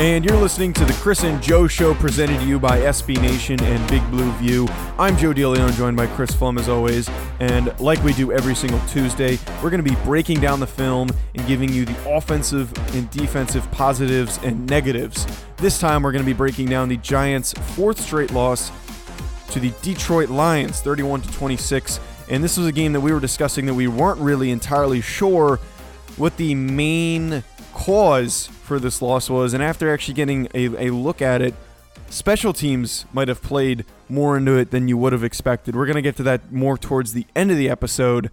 And you're listening to the Chris and Joe Show, presented to you by SB Nation and Big Blue View. I'm Joe DeLeon, joined by Chris Flum as always. And like we do every single Tuesday, we're going to be breaking down the film and giving you the offensive and defensive positives and negatives. This time, we're going to be breaking down the Giants' fourth straight loss to the Detroit Lions, 31-26. And this was a game that we were discussing that we weren't really entirely sure what the main cause for this loss was, and after actually getting a look at it, special teams might have played more into it than you would have expected. We're going to get to that more towards the end of the episode.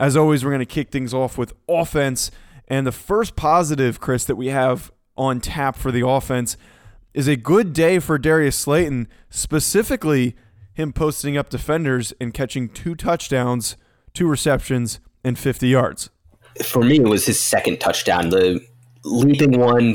As always, we're going to kick things off with offense, and the first positive, Chris, that we have on tap for the offense is a good day for Darius Slayton, specifically him posting up defenders and catching 2 touchdowns, 2 receptions, and 50 yards. For me, it was his second touchdown. The leaping one,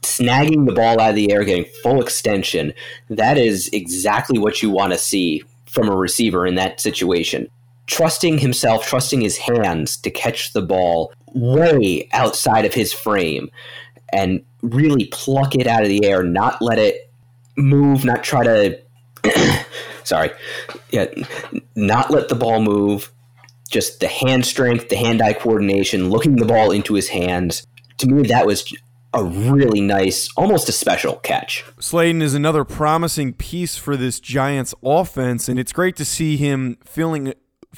snagging the ball out of the air, getting full extension. That is exactly what you want to see from a receiver in that situation. Trusting himself, trusting his hands to catch the ball way outside of his frame and really pluck it out of the air, not let it move, not try to... not let the ball move. Just the hand strength, the hand-eye coordination, looking the ball into his hands. To me, that was a really nice, almost a special catch. Slayton is another promising piece for this Giants offense, and it's great to see him filling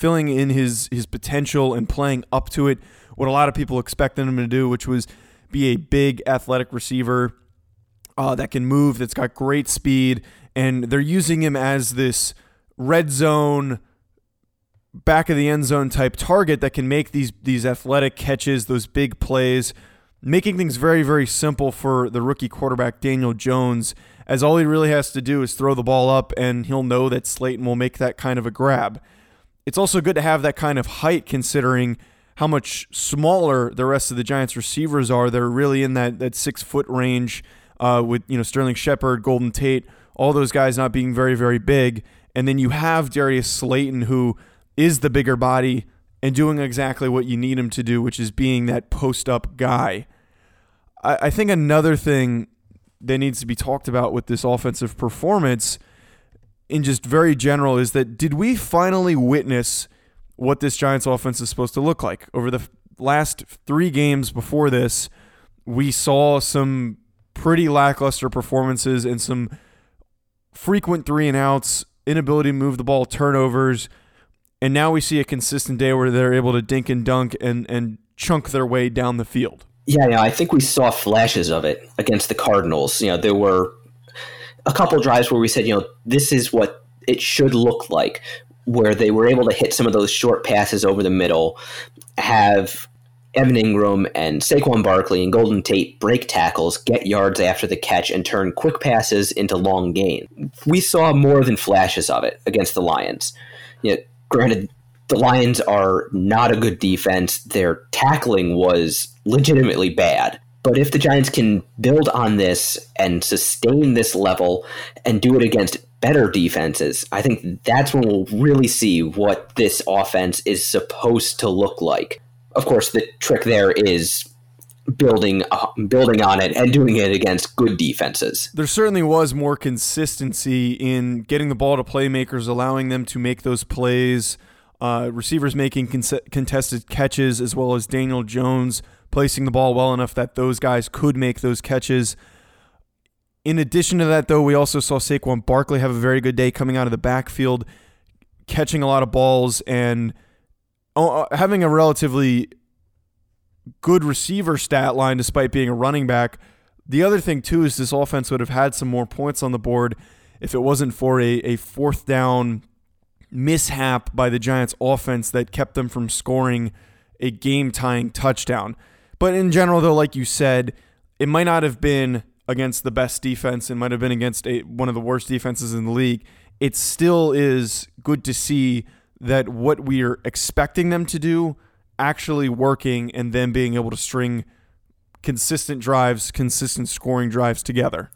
in his potential and playing up to it, what a lot of people expected him to do, which was be a big athletic receiver that can move, that's got great speed, and they're using him as this red zone back of the end zone type target that can make these athletic catches, those big plays, making things very, very simple for the rookie quarterback, Daniel Jones, as all he really has to do is throw the ball up and he'll know that Slayton will make that kind of a grab. It's also good to have that kind of height considering how much smaller the rest of the Giants receivers are. They're really in that 6-foot range with Sterling Shepard, Golden Tate, all those guys not being very, very big. And then you have Darius Slayton, who is the bigger body and doing exactly what you need him to do, which is being that post-up guy. I think another thing that needs to be talked about with this offensive performance in just very general is that did we finally witness what this Giants offense is supposed to look like? Over the last 3 games before this, we saw some pretty lackluster performances and some frequent 3-and-outs, inability to move the ball, turnovers. And now we see a consistent day where they're able to dink and dunk and chunk their way down the field. Yeah, I think we saw flashes of it against the Cardinals. There were a couple drives where we said, this is what it should look like, where they were able to hit some of those short passes over the middle, have Evan Ingram and Saquon Barkley and Golden Tate break tackles, get yards after the catch, and turn quick passes into long gains. We saw more than flashes of it against the Lions. Granted, the Lions are not a good defense. Their tackling was legitimately bad. But if the Giants can build on this and sustain this level and do it against better defenses, I think that's when we'll really see what this offense is supposed to look like. Of course, the trick there is building on it and doing it against good defenses. There certainly was more consistency in getting the ball to playmakers, allowing them to make those plays, receivers making contested catches, as well as Daniel Jones placing the ball well enough that those guys could make those catches. In addition to that, though, we also saw Saquon Barkley have a very good day coming out of the backfield, catching a lot of balls and having a relatively good receiver stat line despite being a running back. The other thing, too, is this offense would have had some more points on the board if it wasn't for a fourth down mishap by the Giants offense that kept them from scoring a game-tying touchdown. But in general, though, like you said, it might not have been against the best defense. It might have been against one of the worst defenses in the league. It still is good to see that what we are expecting them to do actually working and then being able to string consistent drives, consistent scoring drives together.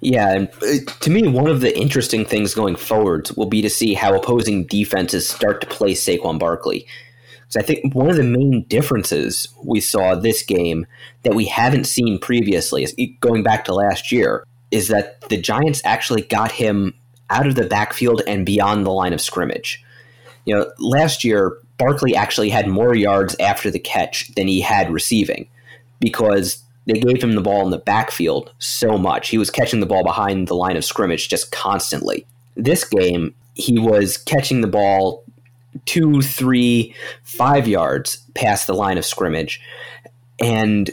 Yeah, and to me, one of the interesting things going forward will be to see how opposing defenses start to play Saquon Barkley. Because I think one of the main differences we saw this game that we haven't seen previously, going back to last year, is that the Giants actually got him out of the backfield and beyond the line of scrimmage. You know, last year, Barkley actually had more yards after the catch than he had receiving because they gave him the ball in the backfield so much. He was catching the ball behind the line of scrimmage just constantly. This game, he was catching the ball 2, 3, 5 yards past the line of scrimmage. And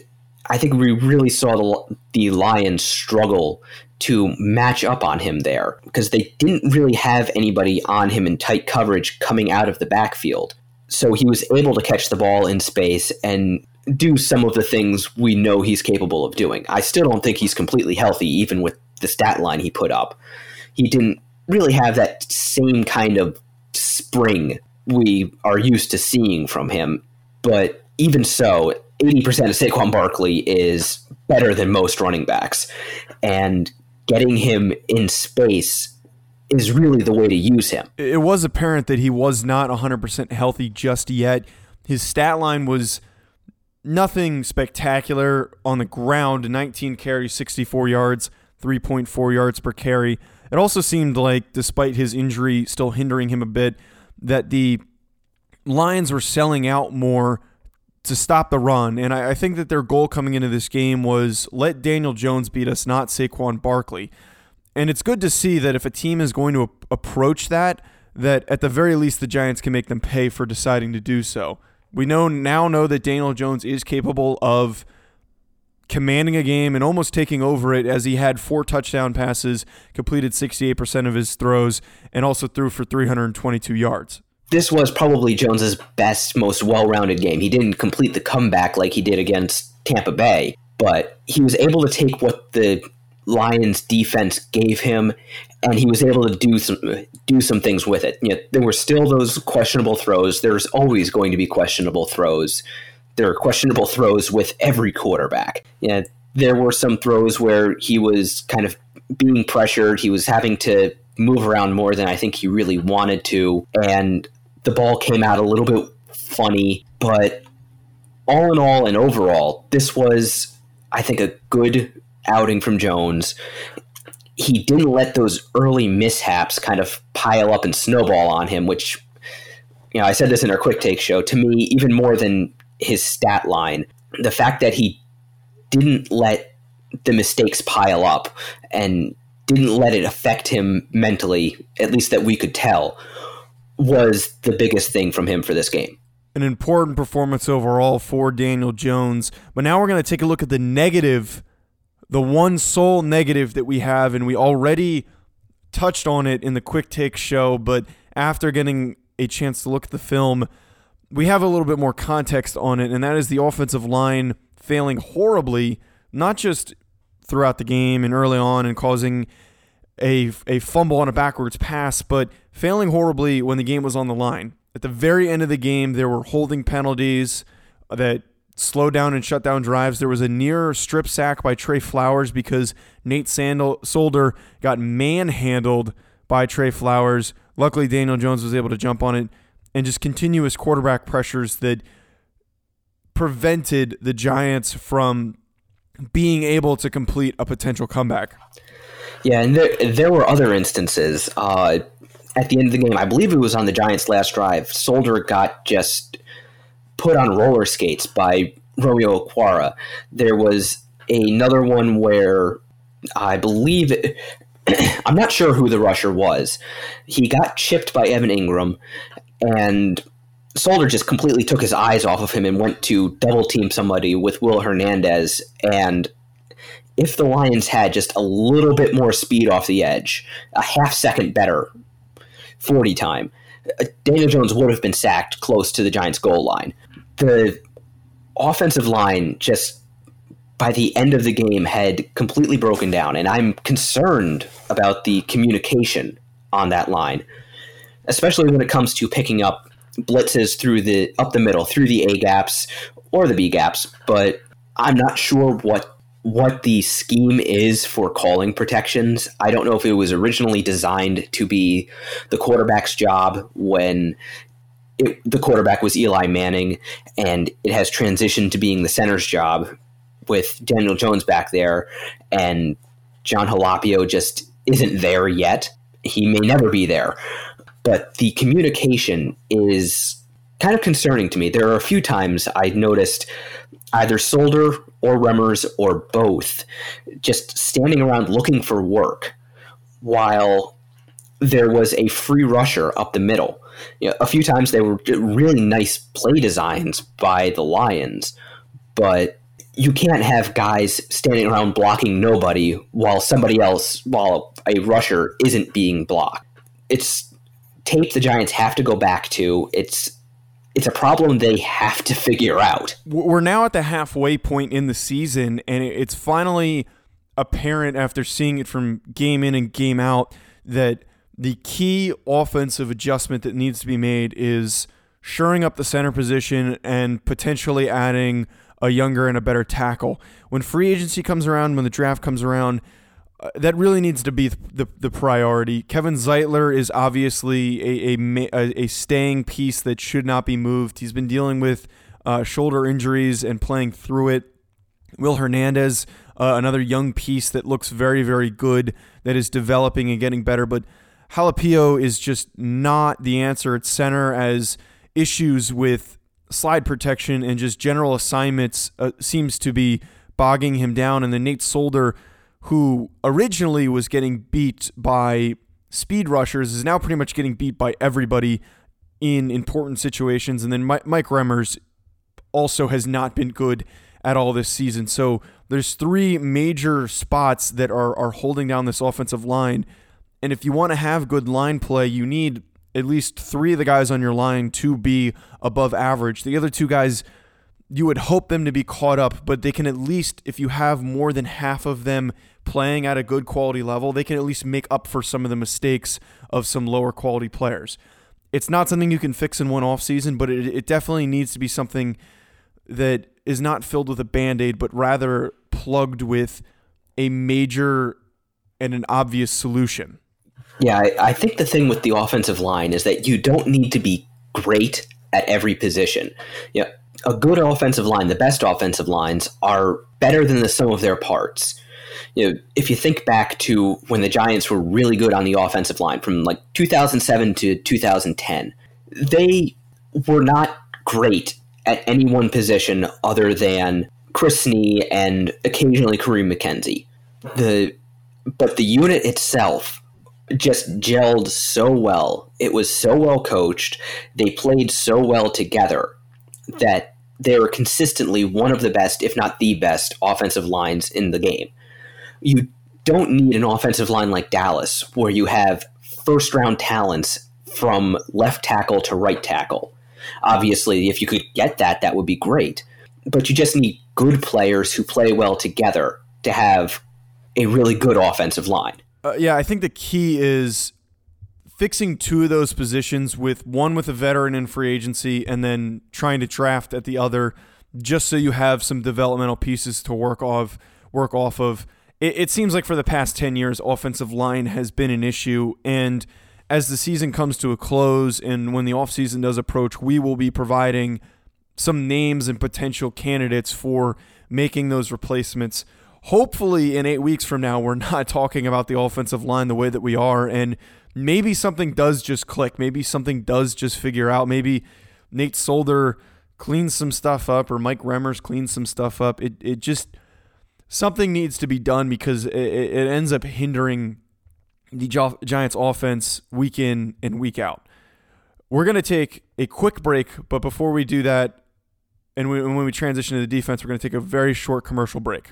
I think we really saw the Lions struggle to match up on him there because they didn't really have anybody on him in tight coverage coming out of the backfield. So he was able to catch the ball in space and do some of the things we know he's capable of doing. I still don't think he's completely healthy, even with the stat line he put up. He didn't really have that same kind of spring we are used to seeing from him. But even so, 80% of Saquon Barkley is better than most running backs. And getting him in space is really the way to use him. It was apparent that he was not 100% healthy just yet. His stat line was nothing spectacular on the ground. 19 carries, 64 yards, 3.4 yards per carry. It also seemed like, despite his injury still hindering him a bit, that the Lions were selling out more to stop the run. And I think that their goal coming into this game was let Daniel Jones beat us, not Saquon Barkley. And it's good to see that if a team is going to approach that at the very least the Giants can make them pay for deciding to do so. We now know that Daniel Jones is capable of commanding a game and almost taking over it, as he had 4 touchdown passes, completed 68% of his throws, and also threw for 322 yards. This was probably Jones's best, most well-rounded game. He didn't complete the comeback like he did against Tampa Bay, but he was able to take what the Lions defense gave him, and he was able to do some things with it. You know, there were still those questionable throws. There's always going to be questionable throws. There are questionable throws with every quarterback. You know, there were some throws where he was kind of being pressured. He was having to move around more than I think he really wanted to, and the ball came out a little bit funny, but all in all and overall, this was, I think, a good outing from Jones. He didn't let those early mishaps kind of pile up and snowball on him, which, you know, I said this in our Quick Take show, to me, even more than his stat line, the fact that he didn't let the mistakes pile up and didn't let it affect him mentally, at least that we could tell, was the biggest thing from him for this game. An important performance overall for Daniel Jones. But now we're going to take a look at the negative, the one sole negative that we have, and we already touched on it in the Quick Take show, but after getting a chance to look at the film, we have a little bit more context on it, and that is the offensive line failing horribly, not just throughout the game and early on and causing a fumble on a backwards pass, but failing horribly when the game was on the line. At the very end of the game, there were holding penalties that slowed down and shut down drives. There was a near strip sack by Trey Flowers because Nate Solder got manhandled by Trey Flowers. Luckily, Daniel Jones was able to jump on it, and just continuous quarterback pressures that prevented the Giants from being able to complete a potential comeback. Yeah, and there were other instances. At the end of the game, I believe it was on the Giants' last drive, Solder got just put on roller skates by Romeo Okwara. There was another one where I believe I'm not sure who the rusher was. He got chipped by Evan Ingram, and Solder just completely took his eyes off of him and went to double team somebody with Will Hernandez. And if the Lions had just a little bit more speed off the edge, a half second better 40 time, Daniel Jones would have been sacked close to the Giants' goal line. The offensive line just by the end of the game had completely broken down, and I'm concerned about the communication on that line, especially when it comes to picking up blitzes through the up the middle, through the A gaps or the B gaps. But I'm not sure what the scheme is for calling protections. I don't know if it was originally designed to be the quarterback's job when the quarterback was Eli Manning, and it has transitioned to being the center's job with Daniel Jones back there, and John Halapio just isn't there yet. He may never be there. But the communication is kind of concerning to me. There are a few times I noticed either Solder or Remmers or both just standing around looking for work while there was a free rusher up the middle. You know, a few times they were really nice play designs by the Lions, but you can't have guys standing around blocking nobody while a rusher isn't being blocked. It's tape the Giants have to go back to. It's a problem they have to figure out. We're now at the halfway point in the season, and it's finally apparent after seeing it from game in and game out that the key offensive adjustment that needs to be made is shoring up the center position and potentially adding a younger and a better tackle. When free agency comes around, when the draft comes around, that really needs to be the priority. Kevin Zeitler is obviously a staying piece that should not be moved. He's been dealing with shoulder injuries and playing through it. Will Hernandez, another young piece that looks very, very good, that is developing and getting better. But Halapio is just not the answer at center, as issues with slide protection and just general assignments seems to be bogging him down. And then Nate Solder, who originally was getting beat by speed rushers, is now pretty much getting beat by everybody in important situations. And then Mike Remmers also has not been good at all this season. So there's three major spots that are holding down this offensive line. And if you want to have good line play, you need at least three of the guys on your line to be above average. The other two guys, you would hope them to be caught up, but they can at least, if you have more than half of them playing at a good quality level, they can at least make up for some of the mistakes of some lower quality players. It's not something you can fix in one offseason, but it definitely needs to be something that is not filled with a Band-Aid, but rather plugged with a major and an obvious solution. Yeah, I think the thing with the offensive line is that you don't need to be great at every position. You know, a good offensive line, the best offensive lines, are better than the sum of their parts. You know, if you think back to when the Giants were really good on the offensive line from like 2007 to 2010, they were not great at any one position other than Chris Snee and occasionally Kareem McKenzie. But the unit itself just gelled so well. It was so well coached. They played so well together that they were consistently one of the best, if not the best, offensive lines in the game. You don't need an offensive line like Dallas, where you have first-round talents from left tackle to right tackle. Obviously, if you could get that, that would be great. But you just need good players who play well together to have a really good offensive line. Yeah, I think the key is fixing two of those positions, with a veteran in free agency and then trying to draft at the other, just so you have some developmental pieces to work off of. It seems like for the past 10 years, offensive line has been an issue, and as the season comes to a close and when the offseason does approach, we will be providing some names and potential candidates for making those replacements. Hopefully in 8 weeks from now, we're not talking about the offensive line the way that we are, and maybe something does just click. Maybe something does just figure out. Maybe Nate Solder cleans some stuff up, or Mike Remmers cleans some stuff up. It just, something needs to be done, because it ends up hindering the Giants offense week in and week out. We're going to take a quick break, but before we do that, and when we transition to the defense, we're going to take a very short commercial break.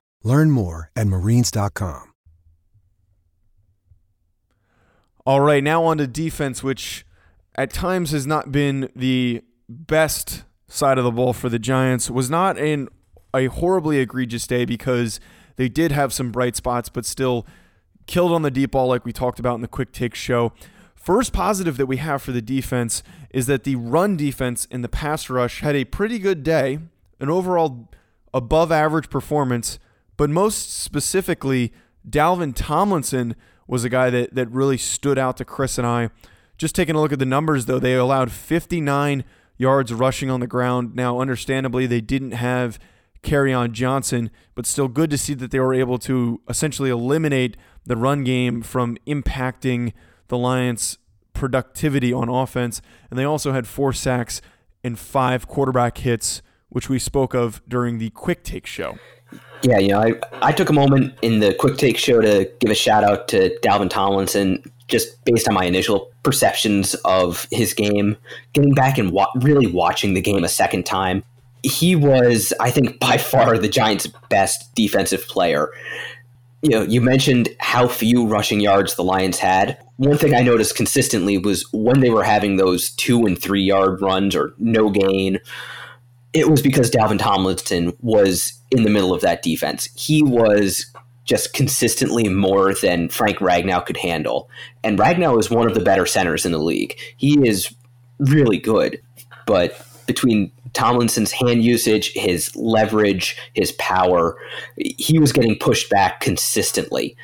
Learn more at marines.com. All right, now on to defense, which at times has not been the best side of the ball for the Giants. Was not in a horribly egregious day because they did have some bright spots, but still killed on the deep ball like we talked about in the Quick Take show. First positive that we have for the defense is that the run defense and the pass rush had a pretty good day, an overall above average performance, but most specifically, Dalvin Tomlinson was a guy that really stood out to Chris and I. Just taking a look at the numbers, though, they allowed 59 yards rushing on the ground. Now, understandably, they didn't have Kerryon Johnson, but still good to see that they were able to essentially eliminate the run game from impacting the Lions' productivity on offense. And they also had 4 sacks and 5 quarterback hits, which we spoke of during the Quick Take show. Yeah, you know, I took a moment in the Quick Take show to give a shout out to Dalvin Tomlinson, just based on my initial perceptions of his game, getting back and really watching the game a second time. He was, I think, by far the Giants' best defensive player. You know, you mentioned how few rushing yards the Lions had. One thing I noticed consistently was when they were having those 2 and 3 yard runs or no gain, it was because Dalvin Tomlinson was in the middle of that defense. He was just consistently more than Frank Ragnow could handle. And Ragnow is one of the better centers in the league. He is really good. But between Tomlinson's hand usage, his leverage, his power, he was getting pushed back consistently.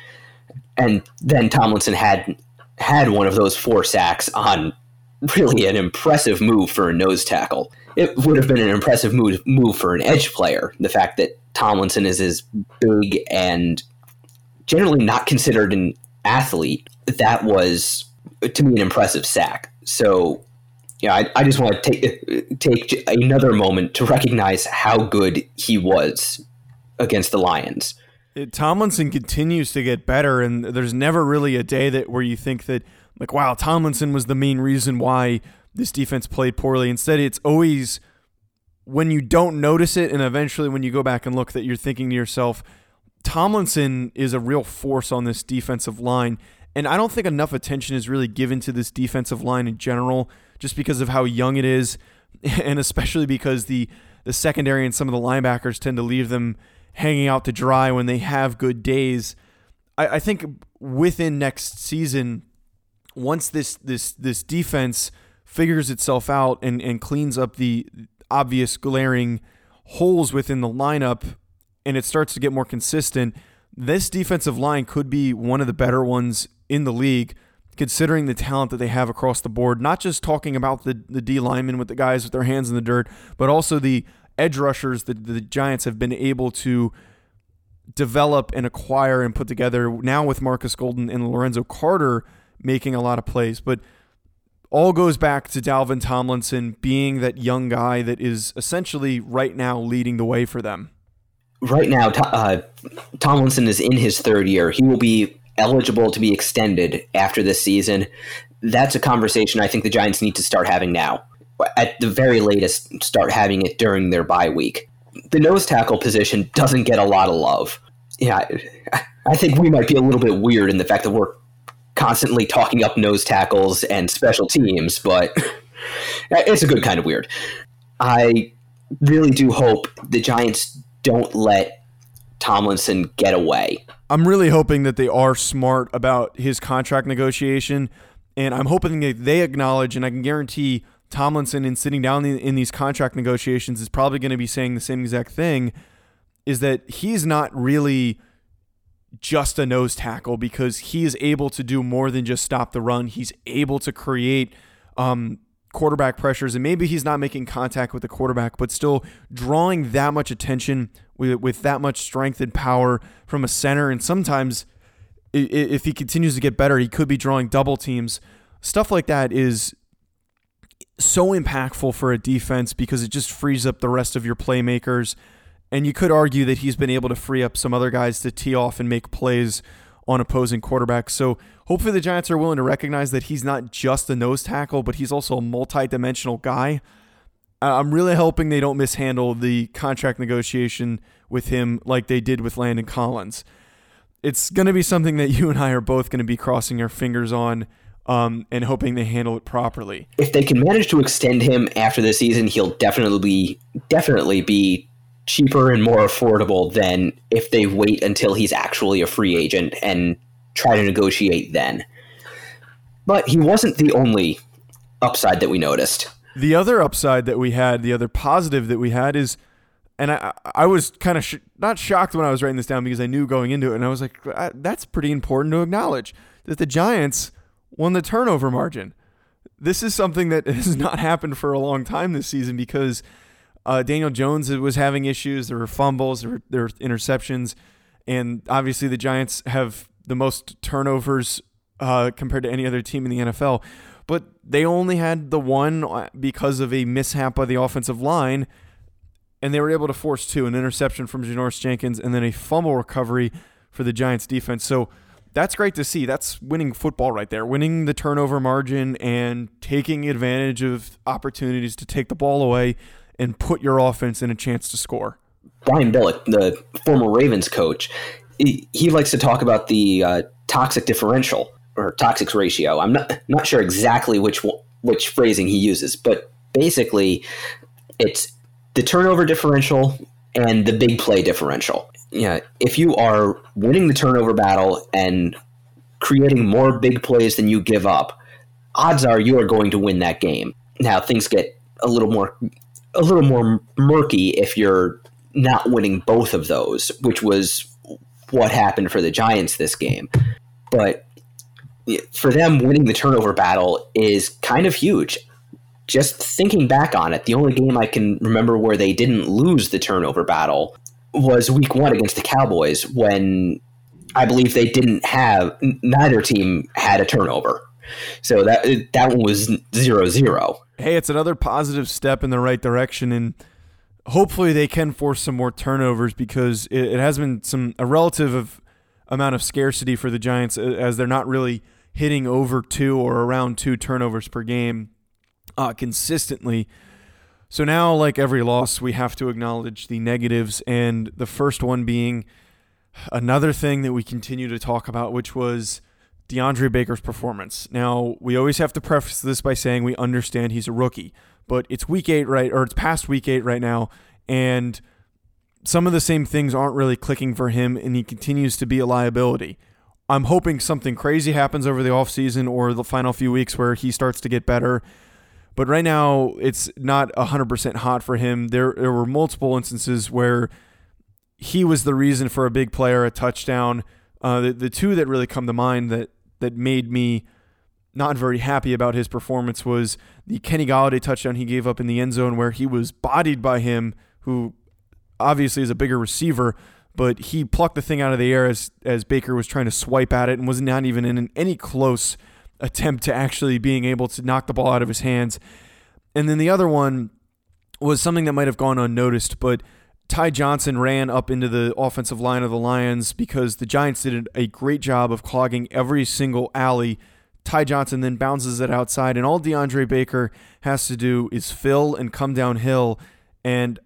And then Tomlinson had one of those 4 sacks on really an impressive move for a nose tackle. It would have been an impressive move for an edge player. The fact that Tomlinson is as big and generally not considered an athlete, that was, to me, an impressive sack. So, yeah, I just want to take another moment to recognize how good he was against the Lions. Tomlinson continues to get better, and there's never really a day where you think that, like, wow, Tomlinson was the main reason why this defense played poorly. Instead, it's always when you don't notice it, and eventually when you go back and look, that you're thinking to yourself, Tomlinson is a real force on this defensive line. And I don't think enough attention is really given to this defensive line in general, just because of how young it is, and especially because the secondary and some of the linebackers tend to leave them hanging out to dry when they have good days. I think within next season, once this defense figures itself out and cleans up the obvious glaring holes within the lineup and it starts to get more consistent, this defensive line could be one of the better ones in the league, considering the talent that they have across the board. Not just talking about the D linemen with the guys with their hands in the dirt, but also the edge rushers that the Giants have been able to develop and acquire and put together now with Marcus Golden and Lorenzo Carter making a lot of plays. But all goes back to Dalvin Tomlinson being that young guy that is essentially right now leading the way for them. Right now, Tomlinson is in his third year. He will be eligible to be extended after this season. That's a conversation I think the Giants need to start having now. At the very latest, start having it during their bye week. The nose tackle position doesn't get a lot of love. Yeah, I think we might be a little bit weird in the fact that we're constantly talking up nose tackles and special teams, but it's a good kind of weird. I really do hope the Giants don't let Tomlinson get away. I'm really hoping that they are smart about his contract negotiation, and I'm hoping that they acknowledge, and I can guarantee Tomlinson in sitting down in these contract negotiations is probably going to be saying the same exact thing, is that he's not really just a nose tackle, because he is able to do more than just stop the run. He's able to create quarterback pressures, and maybe he's not making contact with the quarterback, but still drawing that much attention with that much strength and power from a center. And sometimes if he continues to get better, he could be drawing double teams. Stuff like that is so impactful for a defense because it just frees up the rest of your playmakers. And you could argue that he's been able to free up some other guys to tee off and make plays on opposing quarterbacks. So hopefully the Giants are willing to recognize that he's not just a nose tackle, but he's also a multi-dimensional guy. I'm really hoping they don't mishandle the contract negotiation with him like they did with Landon Collins. It's going to be something that you and I are both going to be crossing our fingers on and hoping they handle it properly. If they can manage to extend him after the season, he'll definitely be cheaper and more affordable than if they wait until he's actually a free agent and try to negotiate then. But he wasn't the only upside that we noticed. The other upside that we had, the other positive that we had is, and I was kind of not shocked when I was writing this down because I knew going into it, and I was like, that's pretty important to acknowledge, that the Giants won the turnover margin. This is something that has not happened for a long time this season because Daniel Jones was having issues. There were fumbles, there were interceptions, and obviously the Giants have the most turnovers compared to any other team in the NFL. But they only had the one because of a mishap by the offensive line, and they were able to force two, an interception from Janoris Jenkins and then a fumble recovery for the Giants defense. So that's great to see. That's winning football right there, winning the turnover margin and taking advantage of opportunities to take the ball away and put your offense in a chance to score. Brian Billick, the former Ravens coach, he likes to talk about the toxic differential or toxic ratio. I'm not sure exactly which phrasing he uses, but basically it's the turnover differential and the big play differential. Yeah, if you are winning the turnover battle and creating more big plays than you give up, odds are you are going to win that game. Now things get a little more murky if you're not winning both of those, which was what happened for the Giants this game. But for them, winning the turnover battle is kind of huge. Just thinking back on it, the only game I can remember where they didn't lose the turnover battle was week one against the Cowboys, when I believe they didn't have, neither team had a turnover. So that one was 0-0. Hey, it's another positive step in the right direction, and hopefully they can force some more turnovers because it has been a relative of amount of scarcity for the Giants as they're not really hitting over two or around two turnovers per game consistently. So now, like every loss, we have to acknowledge the negatives, and the first one being another thing that we continue to talk about, which was DeAndre Baker's performance. Now, we always have to preface this by saying we understand he's a rookie, but it's week 8, right? Or it's past week 8 right now, and some of the same things aren't really clicking for him, and he continues to be a liability. I'm hoping something crazy happens over the offseason or the final few weeks where he starts to get better, but right now it's not 100% hot for him. There were multiple instances where he was the reason for a big play or a touchdown. The two that really come to mind that made me not very happy about his performance was the Kenny Golladay touchdown he gave up in the end zone where he was bodied by him, who obviously is a bigger receiver, but he plucked the thing out of the air as Baker was trying to swipe at it and was not even in any close attempt to actually being able to knock the ball out of his hands. And then the other one was something that might have gone unnoticed, but Ty Johnson ran up into the offensive line of the Lions because the Giants did a great job of clogging every single alley. Ty Johnson then bounces it outside, and all DeAndre Baker has to do is fill and come downhill and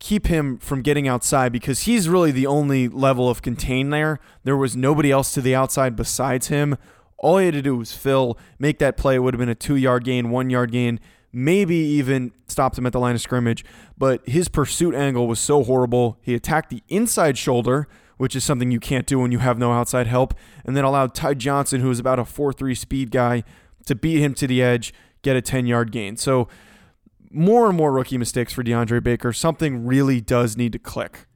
keep him from getting outside because he's really the only level of contain there. There was nobody else to the outside besides him. All he had to do was fill, make that play. It would have been a 2-yard gain, 1-yard gain, maybe even stopped him at the line of scrimmage, but his pursuit angle was so horrible. He attacked the inside shoulder, which is something you can't do when you have no outside help, and then allowed Ty Johnson, who is about a 4.3 speed guy, to beat him to the edge, get a 10-yard gain. So more and more rookie mistakes for DeAndre Baker. Something really does need to click.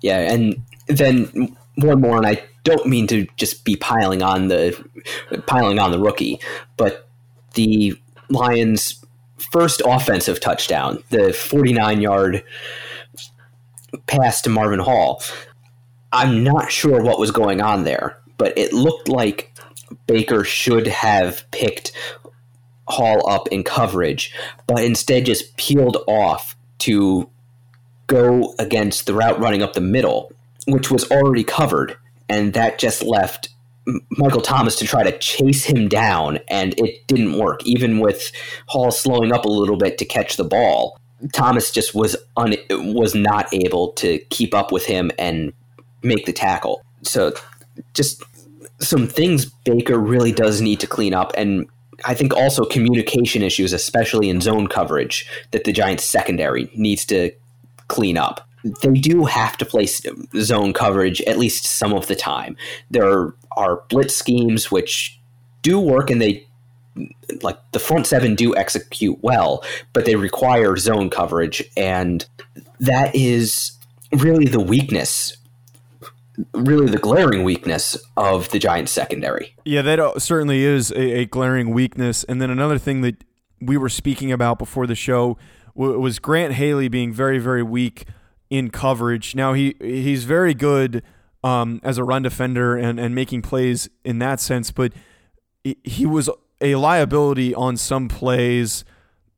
Yeah, and then one more, and I don't mean to just be piling on the rookie, but the Lions first offensive touchdown, the 49-yard pass to Marvin Hall. I'm not sure what was going on there, but it looked like Baker should have picked Hall up in coverage, but instead just peeled off to go against the route running up the middle, which was already covered, and that just left Michael Thomas to try to chase him down, and it didn't work. Even with Hall slowing up a little bit to catch the ball, Thomas just was not able to keep up with him and make the tackle. So just some things Baker really does need to clean up, and I think also communication issues, especially in zone coverage, that the Giants secondary needs to clean up. They do have to play zone coverage at least some of the time. There are blitz schemes which do work, and they, like, the front seven do execute well, but they require zone coverage, and that is really the weakness, really the glaring weakness of the Giants secondary. Yeah, that certainly is a glaring weakness. And then another thing that we were speaking about before the show was Grant Haley being very, very weak in coverage. Now he's very good as a run defender and making plays in that sense, but he was a liability on some plays,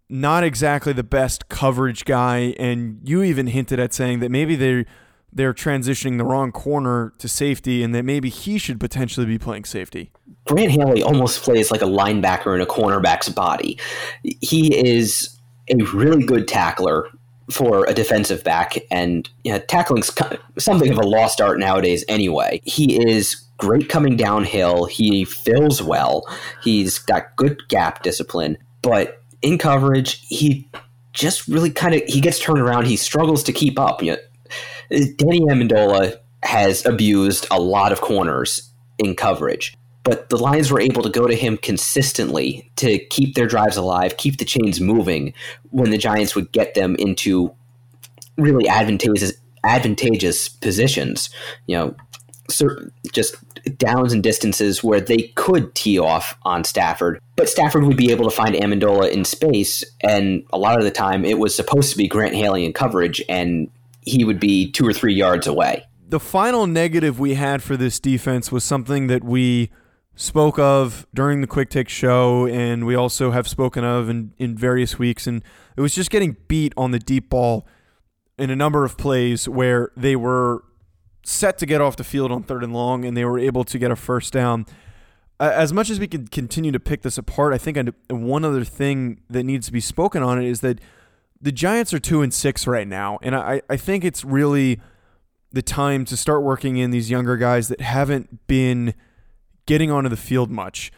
not exactly the best coverage guy, and you even hinted at saying that maybe they're transitioning the wrong corner to safety and that maybe he should potentially be playing safety. Grant Haley almost plays like a linebacker in a cornerback's body. He is a really good tackler for a defensive back, and tackling's something of a lost art nowadays anyway. He is great coming downhill. He fills well. He's got good gap discipline, but in coverage, he just really he gets turned around. He struggles to keep up. Danny Amendola has abused a lot of corners in coverage, but the Lions were able to go to him consistently to keep their drives alive, keep the chains moving when the Giants would get them into really advantageous positions. Just downs and distances where they could tee off on Stafford, but Stafford would be able to find Amendola in space, and a lot of the time it was supposed to be Grant Haley in coverage, and he would be 2 or 3 yards away. The final negative we had for this defense was something that we spoke of during the Quick Take show, and we also have spoken of in various weeks, and it was just getting beat on the deep ball in a number of plays where they were set to get off the field on third and long, and they were able to get a first down. As much as we could continue to pick this apart, I think one other thing that needs to be spoken on it is that the Giants are 2-6 right now, and I think it's really the time to start working in these younger guys that haven't been getting onto the field much.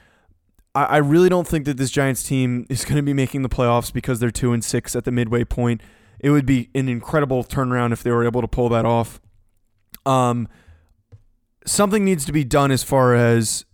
I really don't think that this Giants team is going to be making the playoffs because they're 2-6 at the midway point. It would be an incredible turnaround if they were able to pull that off. Something needs to be done as far as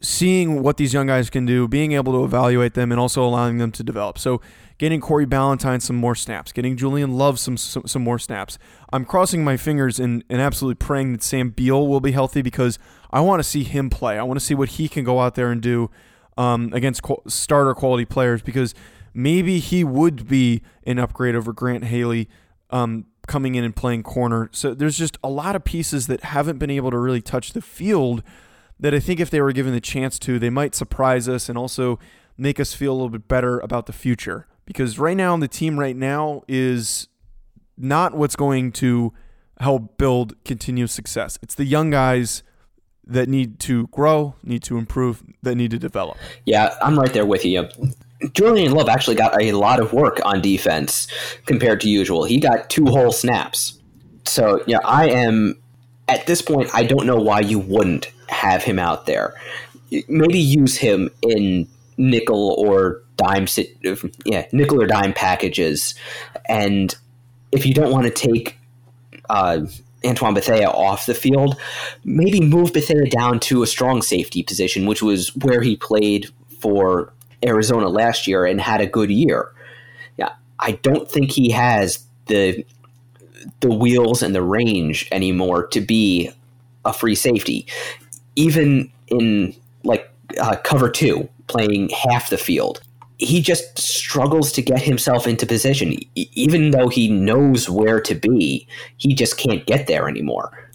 seeing what these young guys can do, being able to evaluate them, and also allowing them to develop. So getting Corey Ballantyne some more snaps, getting Julian Love some more snaps. I'm crossing my fingers and absolutely praying that Sam Beal will be healthy, because I want to see him play. I want to see what he can go out there and do against starter quality players, because maybe he would be an upgrade over Grant Haley coming in and playing corner. So there's just a lot of pieces that haven't been able to really touch the field that I think if they were given the chance to, they might surprise us and also make us feel a little bit better about the future. Because right now, the team right now is not what's going to help build continued success. It's the young guys that need to grow, need to improve, that need to develop. Yeah, I'm right there with you. Julian Love actually got a lot of work on defense compared to usual. He got 2 whole snaps. So, I am... At this point, I don't know why you wouldn't have him out there. Maybe use him in nickel or dime packages. And if you don't want to take Antoine Bethea off the field, maybe move Bethea down to a strong safety position, which was where he played for Arizona last year and had a good year. Yeah, I don't think he has the wheels and the range anymore to be a free safety, even in cover 2, playing half the field. he just struggles to get himself into position. Even though he knows where to be, he just can't get there anymore.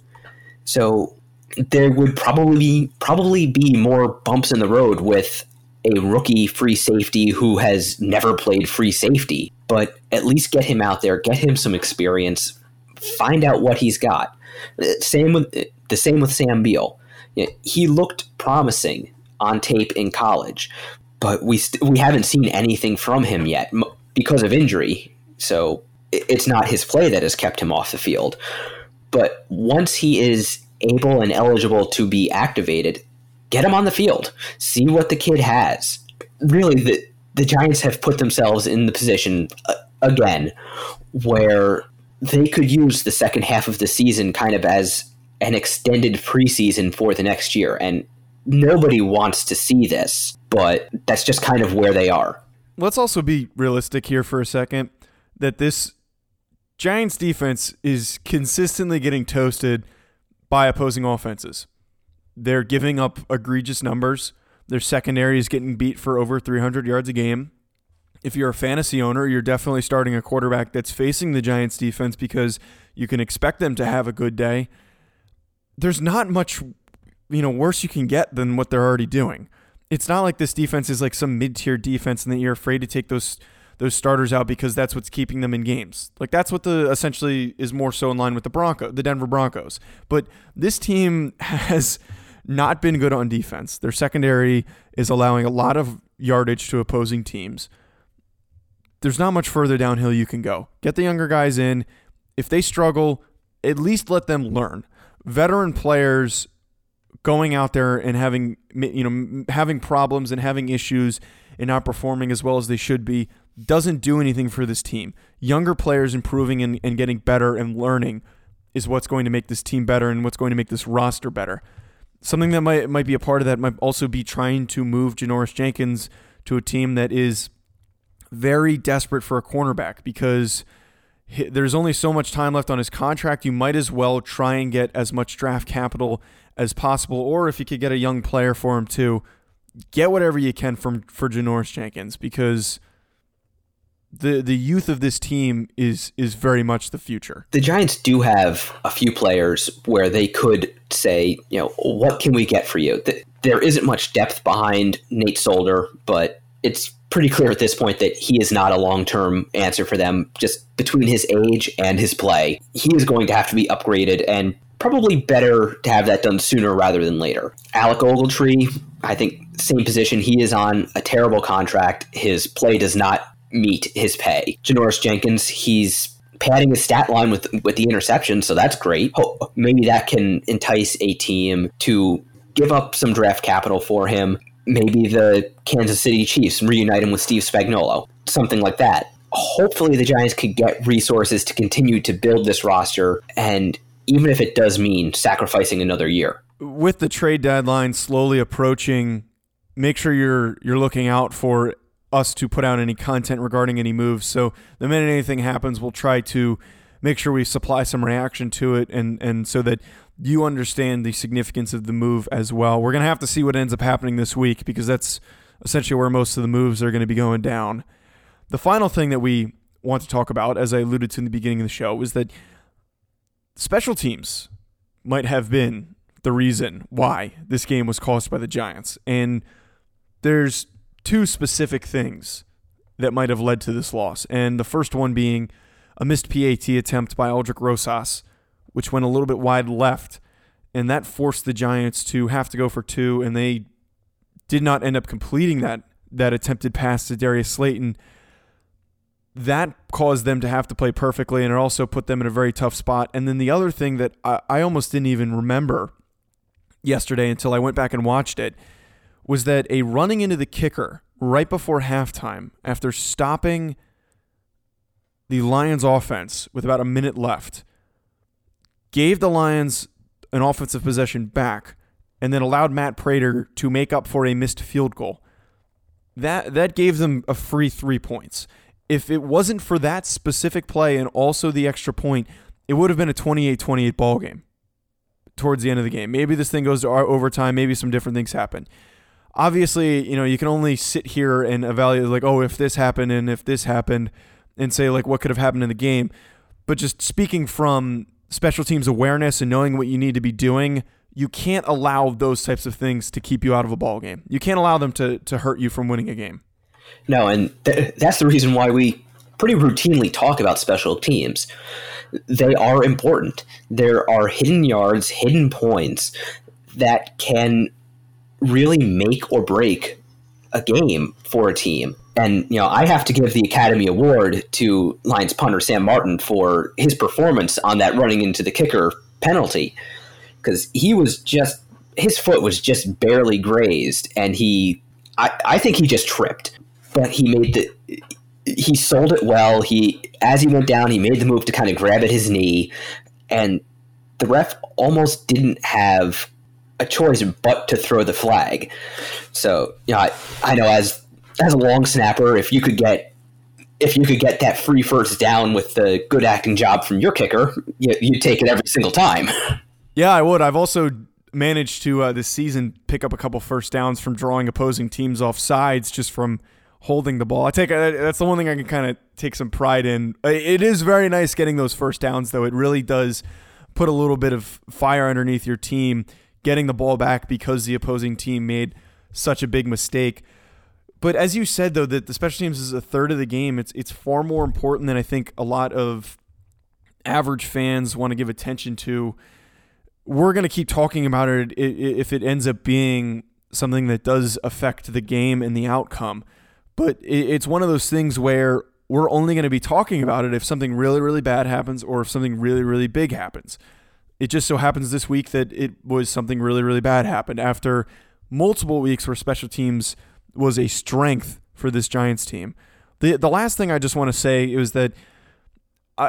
So there would probably be more bumps in the road with a rookie free safety who has never played free safety, but at least get him out there, get him some experience, find out what he's got. Same with Sam Beal. He looked promising on tape in college, but we haven't seen anything from him yet because of injury. So it's not his play that has kept him off the field. But once he is able and eligible to be activated, get him on the field. See what the kid has. Really, the Giants have put themselves in the position again where they could use the second half of the season kind of as an extended preseason for the next year. And nobody wants to see this, but that's just kind of where they are. Let's also be realistic here for a second that this Giants defense is consistently getting toasted by opposing offenses. They're giving up egregious numbers. Their secondary is getting beat for over 300 yards a game. If you're a fantasy owner, you're definitely starting a quarterback that's facing the Giants defense because you can expect them to have a good day. There's not much, worse you can get than what they're already doing. It's not like this defense is like some mid-tier defense and that you're afraid to take those starters out because that's what's keeping them in games. Like that's what essentially is more so in line with the Denver Broncos. But this team has not been good on defense. Their secondary is allowing a lot of yardage to opposing teams. There's not much further downhill you can go. Get the younger guys in. If they struggle, at least let them learn. Veteran players going out there and having problems and having issues and not performing as well as they should be doesn't do anything for this team. Younger players improving and getting better and learning is what's going to make this team better and what's going to make this roster better. Something that might be a part of that might also be trying to move Janoris Jenkins to a team that is very desperate for a cornerback because there's only so much time left on his contract. You might as well try and get as much draft capital as possible, or if you could get a young player for him too, get whatever you can for Janoris Jenkins because the youth of this team is very much the future. The Giants do have a few players where they could say, what can we get for you? There isn't much depth behind Nate Solder, but it's pretty clear at this point that he is not a long-term answer for them. Just between his age and his play, he is going to have to be upgraded and probably better to have that done sooner rather than later. Alec Ogletree, I think same position. He is on a terrible contract. His play does not meet his pay. Janoris Jenkins, he's padding his stat line with the interception, so that's great. Maybe that can entice a team to give up some draft capital for him. Maybe the Kansas City Chiefs reunite him with Steve Spagnuolo, something like that. Hopefully the Giants could get resources to continue to build this roster, and even if it does mean sacrificing another year. With the trade deadline slowly approaching, make sure you're looking out for us to put out any content regarding any moves. So the minute anything happens, we'll try to make sure we supply some reaction to it and so that you understand the significance of the move as well. We're going to have to see what ends up happening this week because that's essentially where most of the moves are going to be going down. The final thing that we want to talk about, as I alluded to in the beginning of the show, is that special teams might have been the reason why this game was caused by the Giants. And there's two specific things that might have led to this loss. And the first one being a missed PAT attempt by Aldrick Rosas, which went a little bit wide left, and that forced the Giants to have to go for two, and they did not end up completing that attempted pass to Darius Slayton. That caused them to have to play perfectly, and it also put them in a very tough spot. And then the other thing that I almost didn't even remember yesterday until I went back and watched it was that a running into the kicker right before halftime, after stopping the Lions offense with about a minute left, gave the Lions an offensive possession back, and then allowed Matt Prater to make up for a missed field goal. That gave them a free 3 points. If it wasn't for that specific play and also the extra point, it would have been a 28-28 ball game towards the end of the game. Maybe this thing goes to overtime. Maybe some different things happen. obviously, you know, you can only sit here and evaluate like, oh, if this happened and if this happened and say like what could have happened in the game. But just speaking from special teams awareness and knowing what you need to be doing, you can't allow those types of things to keep you out of a ball game. You can't allow them to hurt you from winning a game. No, and that's the reason why we pretty routinely talk about special teams. They are important. There are hidden yards, hidden points that can really make or break a game for a team. And, you know, I have to give the Academy Award to Lions punter Sam Martin for his performance on that running into the kicker penalty, because he was just, his foot was just barely grazed, and I think he just tripped. But he sold it well. As he went down, he made the move to kind of grab at his knee, and the ref almost didn't have a choice but to throw the flag. So, you know, I know as a long snapper, if you could get that free first down with the good acting job from your kicker, you'd take it every single time. Yeah, I would. I've also managed to this season pick up a couple first downs from drawing opposing teams off sides just from holding the ball. That's the one thing I can kind of take some pride in. It is very nice getting those first downs, though. It really does put a little bit of fire underneath your team, getting the ball back because the opposing team made such a big mistake. But as you said, though, that the special teams is a third of the game. It's far more important than I think a lot of average fans want to give attention to. We're going to keep talking about it if it ends up being something that does affect the game and the outcome. But it's one of those things where we're only going to be talking about it if something really, really bad happens or if something really, really big happens. It just so happens this week that it was something really, really bad happened after multiple weeks where special teams was a strength for this Giants team. The last thing I just want to say is that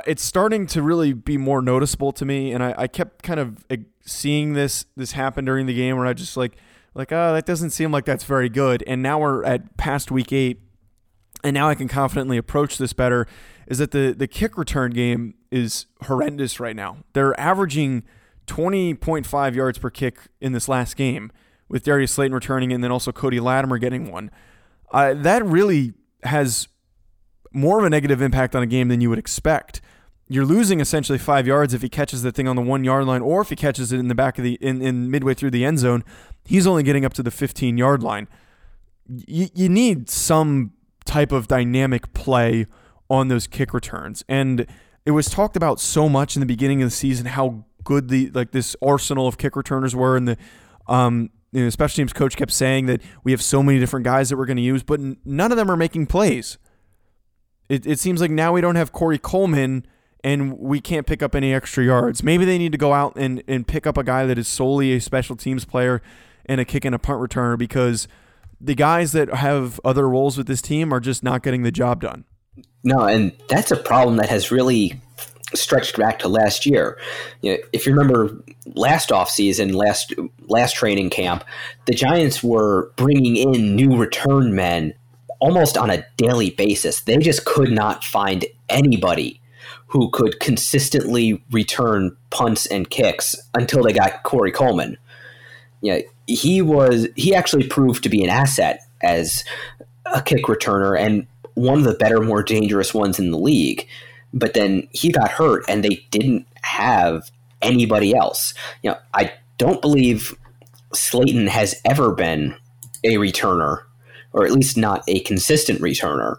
it's starting to really be more noticeable to me, and I kept kind of seeing this happen during the game where I just like, that doesn't seem like that's very good. And now we're at past week 8, and now I can confidently approach this better, is that the kick return game is horrendous right now. They're averaging 20.5 yards per kick in this last game, with Darius Slayton returning and then also Cody Latimer getting one. That really has more of a negative impact on a game than you would expect. You're losing essentially 5 yards if he catches the thing on the 1 yard line, or if he catches it in the back of the in midway through the end zone, he's only getting up to the 15 yard line. You need some type of dynamic play on those kick returns, and it was talked about so much in the beginning of the season how good this arsenal of kick returners were, and the special teams coach kept saying that we have so many different guys that we're going to use, but none of them are making plays. It seems like now we don't have Corey Coleman, and we can't pick up any extra yards. Maybe they need to go out and pick up a guy that is solely a special teams player and a kick and a punt returner, because the guys that have other roles with this team are just not getting the job done. No, and that's a problem that has really stretched back to last year. You know, if you remember last offseason, last training camp, the Giants were bringing in new return men almost on a daily basis. They just could not find anybody who could consistently return punts and kicks until they got Corey Coleman. Yeah, he actually proved to be an asset as a kick returner and one of the better, more dangerous ones in the league. But then he got hurt, and they didn't have anybody else. You know, I don't believe Slayton has ever been a returner, or at least not a consistent returner.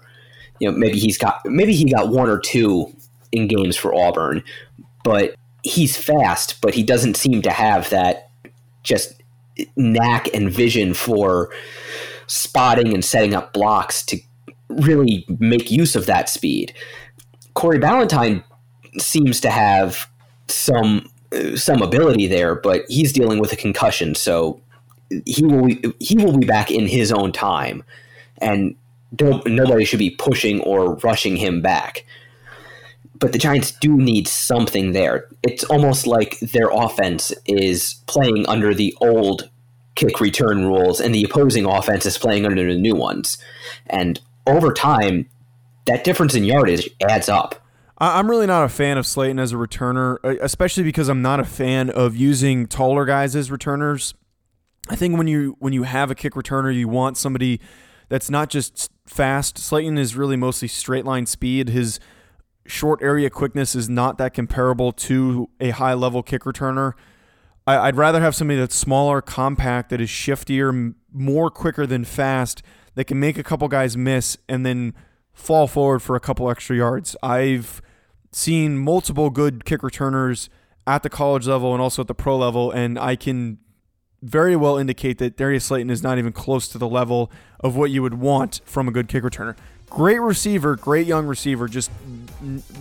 You know, maybe he got one or two in games for Auburn, but he's fast, but he doesn't seem to have that just knack and vision for spotting and setting up blocks to really make use of that speed. Corey Ballantyne seems to have some ability there, but he's dealing with a concussion, so he will be back in his own time, and nobody should be pushing or rushing him back. But the Giants do need something there. It's almost like their offense is playing under the old kick return rules and the opposing offense is playing under the new ones. And over time, that difference in yardage adds up. I'm really not a fan of Slayton as a returner, especially because I'm not a fan of using taller guys as returners. I think when you have a kick returner, you want somebody that's not just fast. Slayton is really mostly straight line speed. His short area quickness is not that comparable to a high level kick returner. I'd rather have somebody that's smaller, compact, that is shiftier, more quicker than fast, that can make a couple guys miss and then fall forward for a couple extra yards. I've seen multiple good kick returners at the college level and also at the pro level, and I can very well indicate that Darius Slayton is not even close to the level of what you would want from a good kick returner. Great receiver, great young receiver, just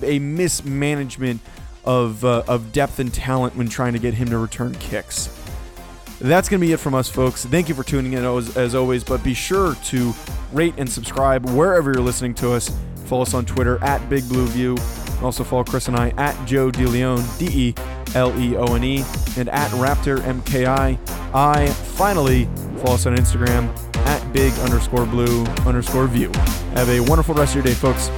a mismanagement of depth and talent when trying to get him to return kicks. That's going to be it from us, folks. Thank you for tuning in as always, but be sure to rate and subscribe wherever you're listening to us. Follow us on Twitter at Big Blue View. Also follow Chris and I at Joe DeLeone, DeLeone, and at Raptor MKI. I finally follow us on Instagram at Big_Blue_View. Have a wonderful rest of your day, folks.